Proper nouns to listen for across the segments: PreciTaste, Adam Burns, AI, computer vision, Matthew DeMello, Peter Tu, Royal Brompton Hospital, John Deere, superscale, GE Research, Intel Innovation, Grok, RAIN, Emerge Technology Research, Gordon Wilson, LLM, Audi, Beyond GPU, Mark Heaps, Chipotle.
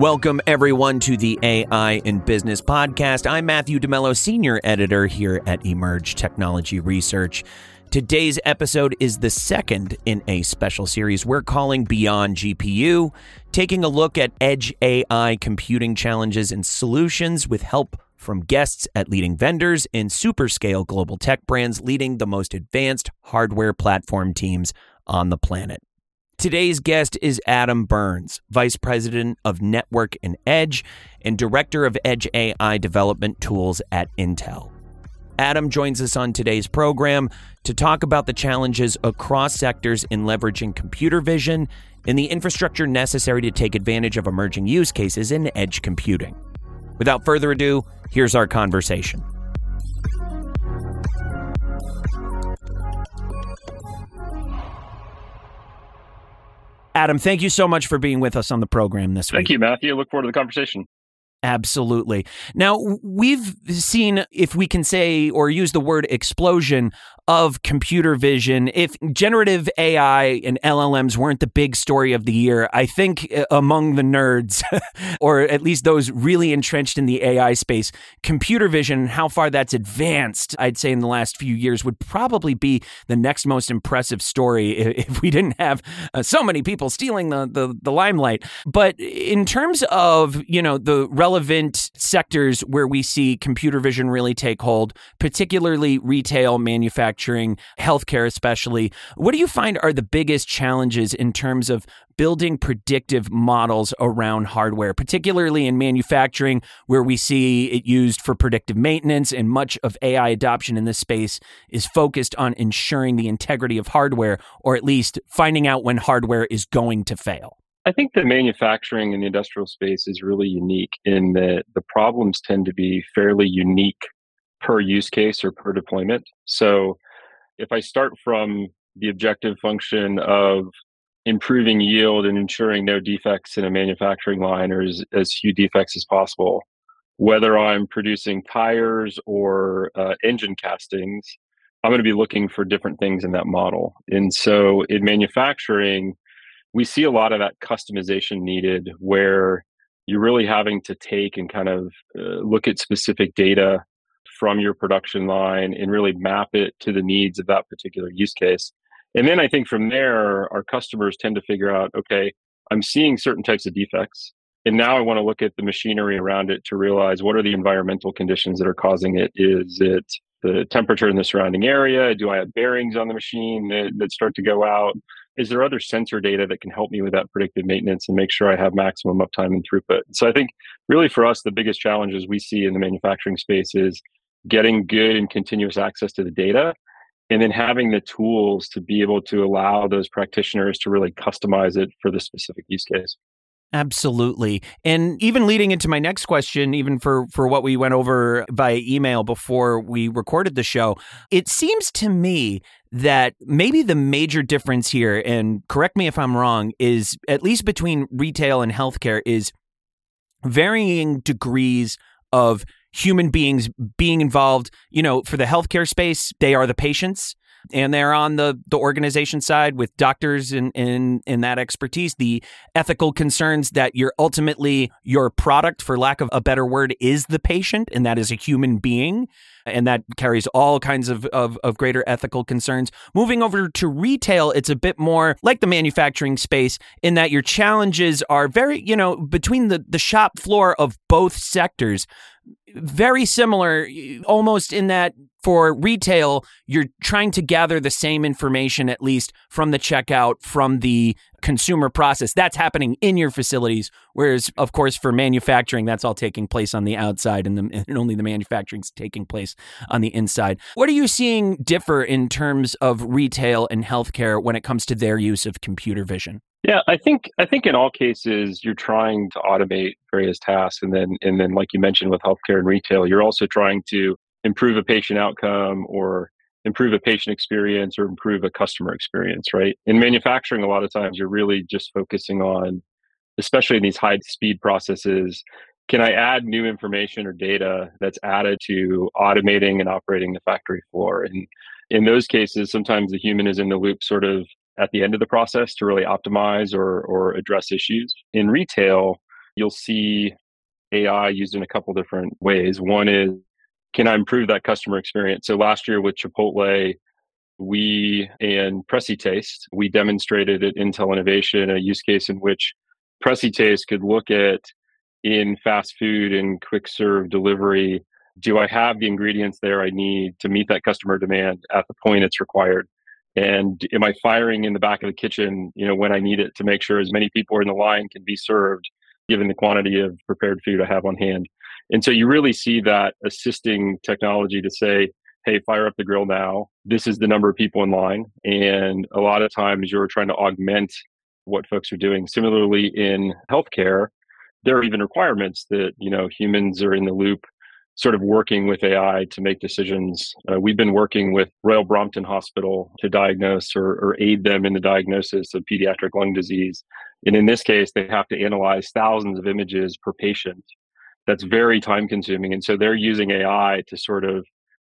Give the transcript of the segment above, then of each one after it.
Welcome, everyone, to the AI in Business podcast. I'm Matthew DeMello, Senior Editor here at Emerge Technology Research. Today's episode is the second in a special series we're calling Beyond GPU, taking a look at edge AI computing challenges and solutions with help from guests at leading vendors and superscale global tech brands leading the most advanced hardware platform teams on the planet. Today's guest is Adam Burns, Vice President of Network and Edge and Director of Edge AI Development Tools at Intel. Adam joins us on today's program to talk about the challenges across sectors in leveraging computer vision and the infrastructure necessary to take advantage of emerging use cases in edge computing. Without further ado, here's our conversation. Adam, thank you so much for being with us on the program this week. Thank you, Matthew. I look forward to the conversation. Absolutely. Now, we've seen, if we can say or use the word explosion of computer vision, if generative AI and LLMs weren't the big story of the year, I think among the nerds, or at least those really entrenched in the AI space, computer vision, how far that's advanced, I'd say in the last few years would probably be the next most impressive story if we didn't have so many people stealing the limelight. But in terms of, you know, the relevant sectors where we see computer vision really take hold, particularly retail, manufacturing, healthcare especially, what do you find are the biggest challenges in terms of building predictive models around hardware, particularly in manufacturing, where we see it used for predictive maintenance, and much of AI adoption in this space is focused on ensuring the integrity of hardware, or at least finding out when hardware is going to fail? I think the manufacturing and the industrial space is really unique in that the problems tend to be fairly unique per use case or per deployment. So if I start from the objective function of improving yield and ensuring no defects in a manufacturing line, or as few defects as possible, whether I'm producing tires or engine castings, I'm going to be looking for different things in that model. And so in manufacturing, we see a lot of that customization needed, where you're really having to take and kind of look at specific data from your production line and really map it to the needs of that particular use case. And then I think from there, our customers tend to figure out, okay, I'm seeing certain types of defects, and now I want to look at the machinery around it to realize what are the environmental conditions that are causing it. Is it the temperature in the surrounding area? Do I have bearings on the machine that start to go out? Is there other sensor data that can help me with that predictive maintenance and make sure I have maximum uptime and throughput? So I think really for us, the biggest challenges we see in the manufacturing space is getting good and continuous access to the data, and then having the tools to be able to allow those practitioners to really customize it for the specific use case. Absolutely. And even leading into my next question, even for what we went over via email before we recorded the show, it seems to me that maybe the major difference here, and correct me if I'm wrong, is at least between retail and healthcare is varying degrees of human beings being involved. You know, for the healthcare space, they are the patients. And they're on the organization side with doctors in that expertise, the ethical concerns that you're ultimately your product, for lack of a better word, is the patient. And that is a human being. And that carries all kinds of greater ethical concerns. Moving over to retail, it's a bit more like the manufacturing space in that your challenges are very, you know, between the shop floor of both sectors, very similar, almost in that for retail, you're trying to gather the same information, at least from the checkout, from the consumer process. That's happening in your facilities. Whereas, of course, for manufacturing, that's all taking place on the outside, and only the manufacturing's taking place on the inside. What are you seeing differ in terms of retail and healthcare when it comes to their use of computer vision? Yeah, I think in all cases, you're trying to automate various tasks. And then like you mentioned with healthcare and retail, you're also trying to improve a patient outcome or improve a patient experience or improve a customer experience, right? In manufacturing, a lot of times you're really just focusing on, especially in these high speed processes, can I add new information or data that's added to automating and operating the factory floor? And in those cases, sometimes the human is in the loop sort of at the end of the process to really optimize or address issues. In retail, you'll see AI used in a couple different ways. One is, can I improve that customer experience? So last year with Chipotle, we and PreciTaste, we demonstrated at Intel Innovation a use case in which PreciTaste could look at, in fast food and quick serve delivery, do I have the ingredients there I need to meet that customer demand at the point it's required? And am I firing in the back of the kitchen, when I need it, to make sure as many people are in the line can be served given the quantity of prepared food I have on hand? And so you really see that assisting technology to say, hey, fire up the grill now. This is the number of people in line. And a lot of times you're trying to augment what folks are doing. Similarly, in healthcare, there are even requirements that, humans are in the loop, sort of working with AI to make decisions. We've been working with Royal Brompton Hospital to diagnose or aid them in the diagnosis of pediatric lung disease. And in this case, they have to analyze thousands of images per patient. That's very time consuming. And so they're using AI to sort of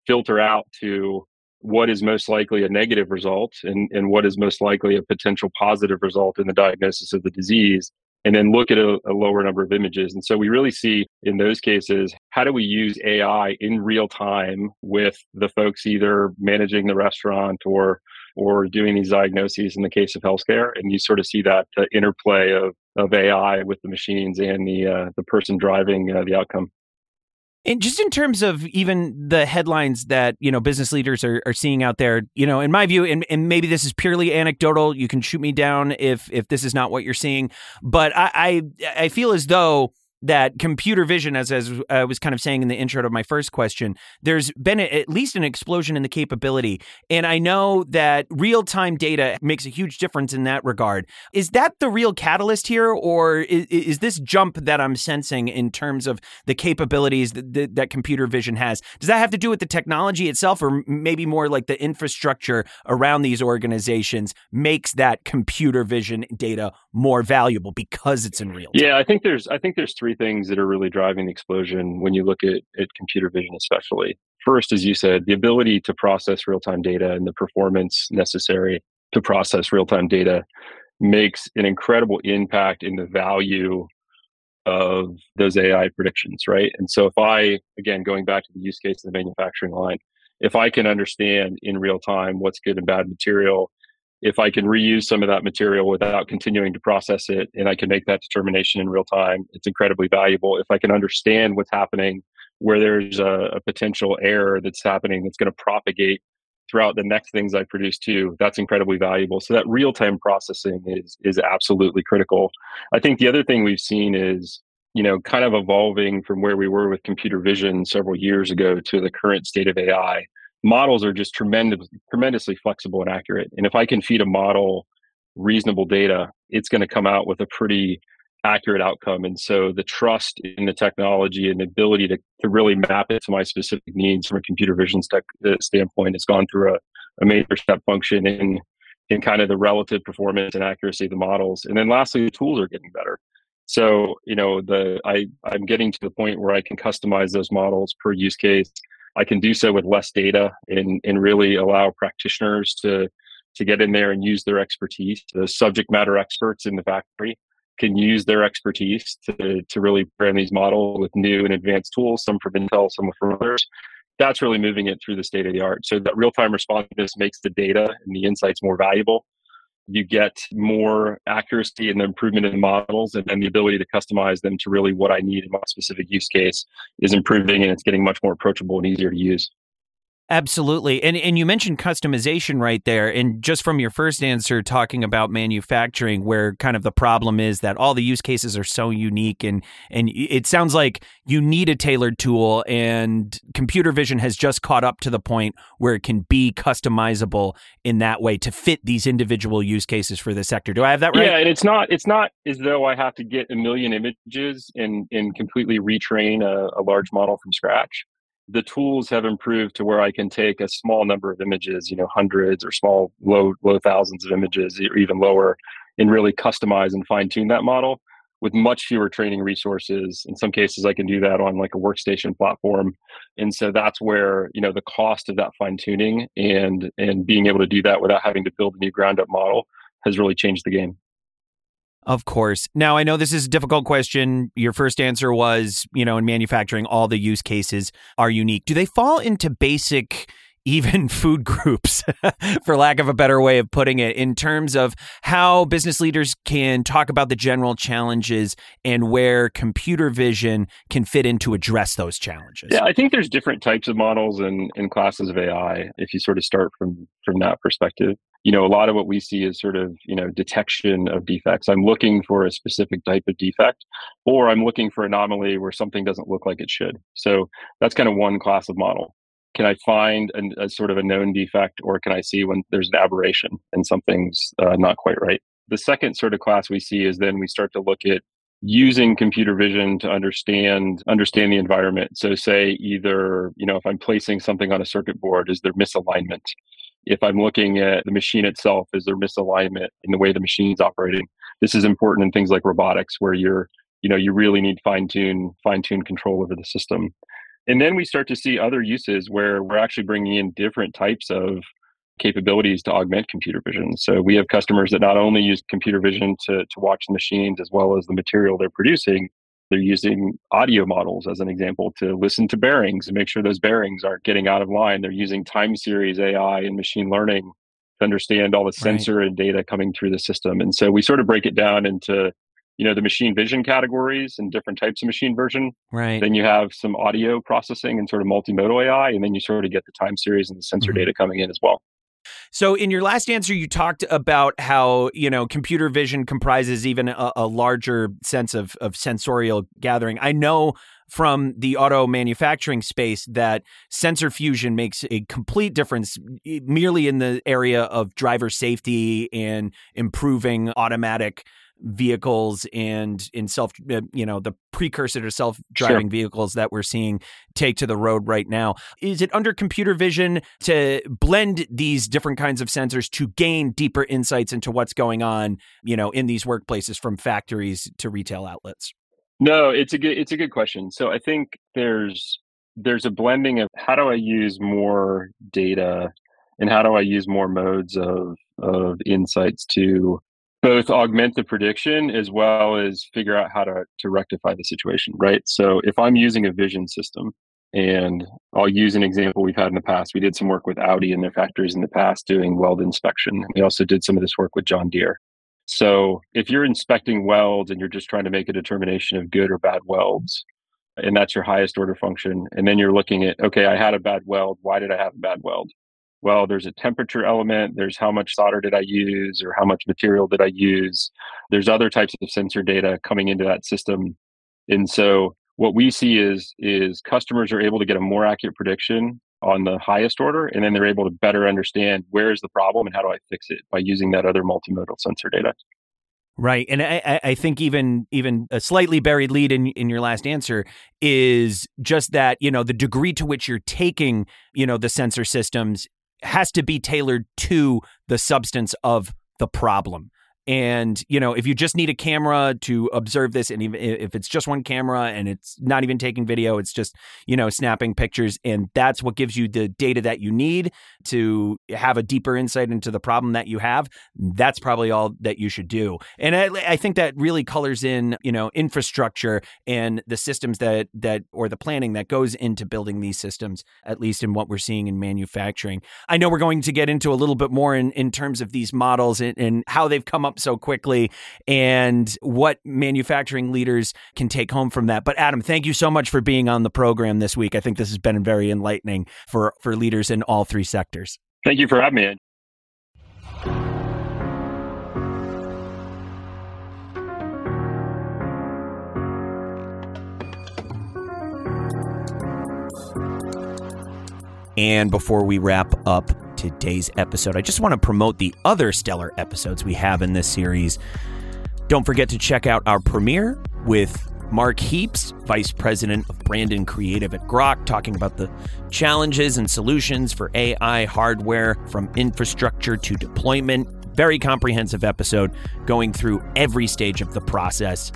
filter out to what is most likely a negative result and what is most likely a potential positive result in the diagnosis of the disease, and then look at a lower number of images. And so we really see in those cases, how do we use AI in real time with the folks either managing the restaurant or doing these diagnoses in the case of healthcare? And you sort of see that interplay of AI with the machines and the person driving the outcome. And just in terms of even the headlines that, business leaders are seeing out there, in my view, and maybe this is purely anecdotal, you can shoot me down if this is not what you're seeing, but I feel as though that computer vision, as I was kind of saying in the intro to my first question, there's been at least an explosion in the capability. And I know that real-time data makes a huge difference in that regard. Is that the real catalyst here? Or is this jump that I'm sensing in terms of the capabilities that computer vision has? Does that have to do with the technology itself, or maybe more like the infrastructure around these organizations makes that computer vision data more valuable because it's in real time? Yeah, I think there's three things that are really driving the explosion when you look at computer vision especially. First, as you said, the ability to process real-time data and the performance necessary to process real-time data makes an incredible impact in the value of those AI predictions, right? And so if I, again, going back to the use case of the manufacturing line, if I can understand in real time what's good and bad material, if I can reuse some of that material without continuing to process it, and I can make that determination in real time, it's incredibly valuable. If I can understand what's happening, where there's a potential error that's happening that's going to propagate throughout the next things I produce too, that's incredibly valuable. So that real-time processing is absolutely critical. I think the other thing we've seen is, kind of evolving from where we were with computer vision several years ago to the current state of AI. Models are just tremendously flexible and accurate. And if I can feed a model reasonable data, it's going to come out with a pretty accurate outcome. And so the trust in the technology and the ability to really map it to my specific needs from a computer vision standpoint has gone through a major step function in kind of the relative performance and accuracy of the models. And then lastly, the tools are getting better. So, I'm getting to the point where I can customize those models per use case. I can do so with less data and really allow practitioners to get in there and use their expertise. The subject matter experts in the factory can use their expertise to really brand these models with new and advanced tools, some from Intel, some from others. That's really moving it through the state of the art. So that real-time responsiveness makes the data and the insights more valuable. You get more accuracy and the improvement in the models, and then the ability to customize them to really what I need in my specific use case is improving, and it's getting much more approachable and easier to use. Absolutely. And you mentioned customization right there. And just from your first answer, talking about manufacturing, where kind of the problem is that all the use cases are so unique, and it sounds like you need a tailored tool, and computer vision has just caught up to the point where it can be customizable in that way to fit these individual use cases for the sector. Do I have that right? Yeah, and it's not as though I have to get a million images and completely retrain a large model from scratch. The tools have improved to where I can take a small number of images, hundreds or small, low thousands of images, or even lower, and really customize and fine tune that model with much fewer training resources. In some cases, I can do that on like a workstation platform. And so that's where, the cost of that fine tuning and being able to do that without having to build a new ground up model has really changed the game. Of course. Now, I know this is a difficult question. Your first answer was, you know, in manufacturing, all the use cases are unique. Do they fall into basic, even food groups, for lack of a better way of putting it, in terms of how business leaders can talk about the general challenges and where computer vision can fit in to address those challenges? Yeah, I think there's different types of models and classes of AI, if you sort of start from that perspective. You know, a lot of what we see is sort of, you know, detection of defects. I'm looking for a specific type of defect, or I'm looking for anomaly where something doesn't look like it should. So that's kind of one class of model. Can I find a sort of a known defect, or can I see when there's an aberration and something's not quite right? The second sort of class we see is then we start to look at using computer vision to understand the environment. So say either, you know, if I'm placing something on a circuit board, is there misalignment? If I'm looking at the machine itself, is there misalignment in the way the machine's operating? This is important in things like robotics, where you really need fine-tune control over the system. And then we start to see other uses where we're actually bringing in different types of capabilities to augment computer vision. So we have customers that not only use computer vision to watch the machines as well as the material they're producing, they're using audio models, as an example, to listen to bearings and make sure those bearings aren't getting out of line. They're using time series AI and machine learning to understand all the sensor and data coming through the system. And so we sort of break it down into, you know, the machine vision categories and different types of machine vision. Right. Then you have some audio processing and sort of multimodal AI, and then you sort of get the time series and the sensor data coming in as well. So in your last answer, you talked about how, you know, computer vision comprises even a larger sense of sensorial gathering. I know from the auto manufacturing space that sensor fusion makes a complete difference merely in the area of driver safety and improving automatic vehicles and in self, you know, the precursor to self-driving vehicles that we're seeing take to the road right now. Is it under computer vision to blend these different kinds of sensors to gain deeper insights into what's going on, you know, in these workplaces from factories to retail outlets? No, it's a good question. So I think there's a blending of how do I use more data and how do I use more modes of insights to both augment the prediction as well as figure out how to rectify the situation, right? So if I'm using a vision system, and I'll use an example we've had in the past. We did some work with Audi and their factories in the past doing weld inspection. We also did some of this work with John Deere. So if you're inspecting welds and you're just trying to make a determination of good or bad welds, and that's your highest order function, and then you're looking at, okay, I had a bad weld. Why did I have a bad weld? Well, there's a temperature element, there's how much solder did I use or how much material did I use. There's other types of sensor data coming into that system. And so what we see is customers are able to get a more accurate prediction on the highest order, and then they're able to better understand where is the problem and how do I fix it by using that other multimodal sensor data. Right. And I think even a slightly buried lead in your last answer is just that, you know, the degree to which you're taking, you know, the sensor systems has to be tailored to the substance of the problem. And, you know, if you just need a camera to observe this, and even if it's just one camera and it's not even taking video, it's just, you know, snapping pictures, and that's what gives you the data that you need to have a deeper insight into the problem that you have, that's probably all that you should do. And I think that really colors in, you know, infrastructure and the systems that or the planning that goes into building these systems, at least in what we're seeing in manufacturing. I know we're going to get into a little bit more in terms of these models and how they've come up so quickly and what manufacturing leaders can take home from that. But Adam, thank you so much for being on the program this week. I think this has been very enlightening for leaders in all three sectors. Thank you for having me. And before we wrap up today's episode, I just want to promote the other stellar episodes we have in this series. Don't forget to check out our premiere with Mark Heaps, Vice President of Brand and Creative at Grok, talking about the challenges and solutions for AI hardware from infrastructure to deployment. Very comprehensive episode going through every stage of the process,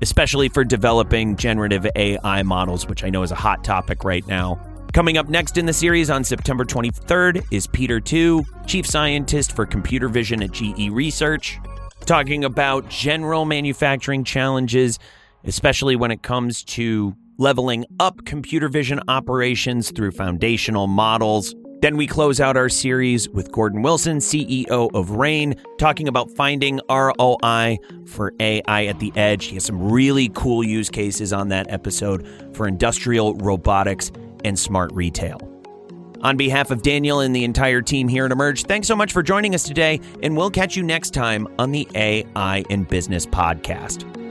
especially for developing generative AI models, which I know is a hot topic right now. Coming up next in the series on September 23rd is Peter Tu, Chief Scientist for Computer Vision at GE Research. talking about general manufacturing challenges, especially when it comes to leveling up computer vision operations through foundational models. Then we close out our series with Gordon Wilson, CEO of RAIN, talking about finding ROI for AI at the edge. He has some really cool use cases on that episode for industrial robotics and smart retail. On behalf of Daniel and the entire team here at Emerge, thanks so much for joining us today, and we'll catch you next time on the AI in Business podcast.